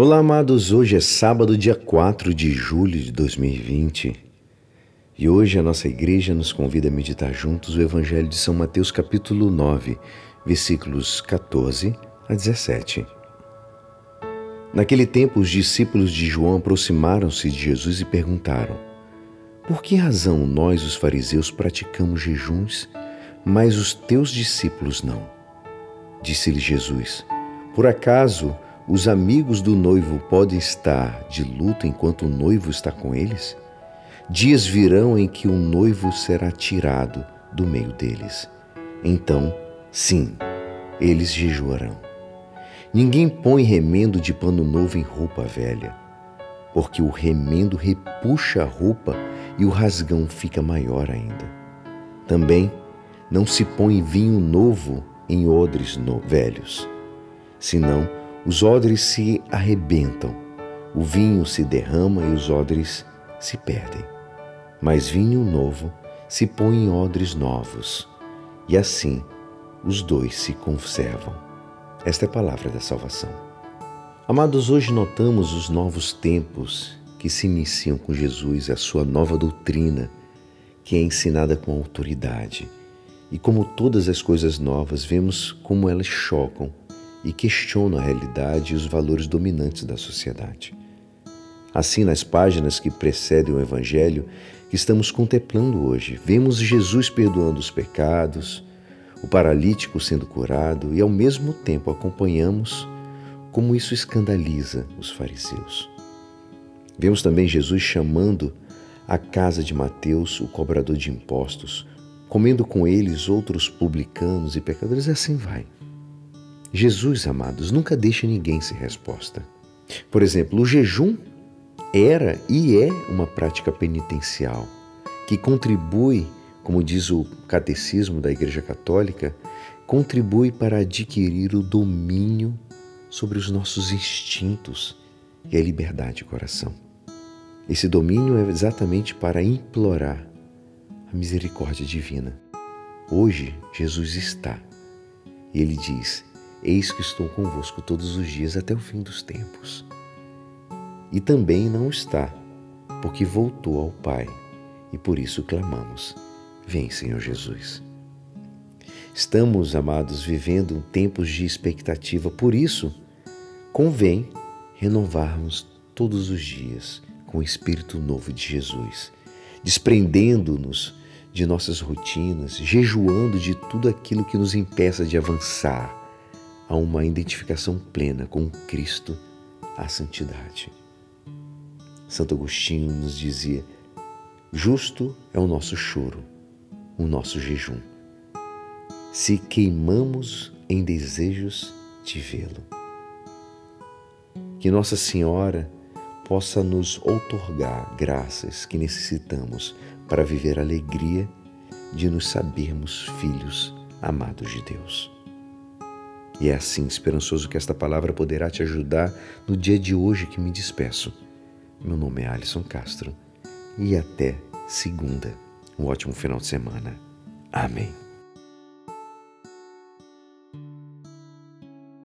Olá, amados, hoje é sábado, dia 4 de julho de 2020 e hoje a nossa igreja nos convida a meditar juntos o Evangelho de São Mateus, capítulo 9, versículos 14 a 17. Naquele tempo, os discípulos de João aproximaram-se de Jesus e perguntaram: por que razão nós, os fariseus, praticamos jejuns, mas os teus discípulos não? Disse-lhe Jesus: por acaso os amigos do noivo podem estar de luto enquanto o noivo está com eles? Dias virão em que o noivo será tirado do meio deles. Então, sim, eles jejuarão. Ninguém põe remendo de pano novo em roupa velha, porque o remendo repuxa a roupa e o rasgão fica maior ainda. Também não se põe vinho novo em odres velhos, senão os odres se arrebentam, o vinho se derrama e os odres se perdem. Mas vinho novo se põe em odres novos, e assim os dois se conservam. Esta é a palavra da salvação. Amados, hoje notamos os novos tempos que se iniciam com Jesus, a sua nova doutrina, que é ensinada com autoridade. E como todas as coisas novas, vemos como elas chocam e questiona a realidade e os valores dominantes da sociedade. Assim, nas páginas que precedem o Evangelho que estamos contemplando hoje, vemos Jesus perdoando os pecados, o paralítico sendo curado e, ao mesmo tempo, acompanhamos como isso escandaliza os fariseus. Vemos também Jesus chamando à casa de Mateus, o cobrador de impostos, comendo com eles outros publicanos e pecadores, e assim vai. Jesus, amados, nunca deixa ninguém sem resposta. Por exemplo, o jejum era e é uma prática penitencial que contribui, como diz o Catecismo da Igreja Católica, contribui para adquirir o domínio sobre os nossos instintos e a liberdade de coração. Esse domínio é exatamente para implorar a misericórdia divina. Hoje, Jesus está e Ele diz: eis que estou convosco todos os dias até o fim dos tempos. E também não está, porque voltou ao Pai, e por isso clamamos: vem, Senhor Jesus. Estamos, amados, vivendo tempos de expectativa, por isso convém renovarmos todos os dias com o Espírito novo de Jesus, desprendendo-nos de nossas rotinas, jejuando de tudo aquilo que nos impeça de avançar a uma identificação plena com Cristo, a santidade. Santo Agostinho nos dizia: justo é o nosso choro, o nosso jejum, se queimamos em desejos de vê-lo. Que Nossa Senhora possa nos outorgar graças que necessitamos para viver a alegria de nos sabermos filhos amados de Deus. E é assim, esperançoso, que esta palavra poderá te ajudar no dia de hoje, que me despeço. Meu nome é Alisson Castro e até segunda. Um ótimo final de semana. Amém.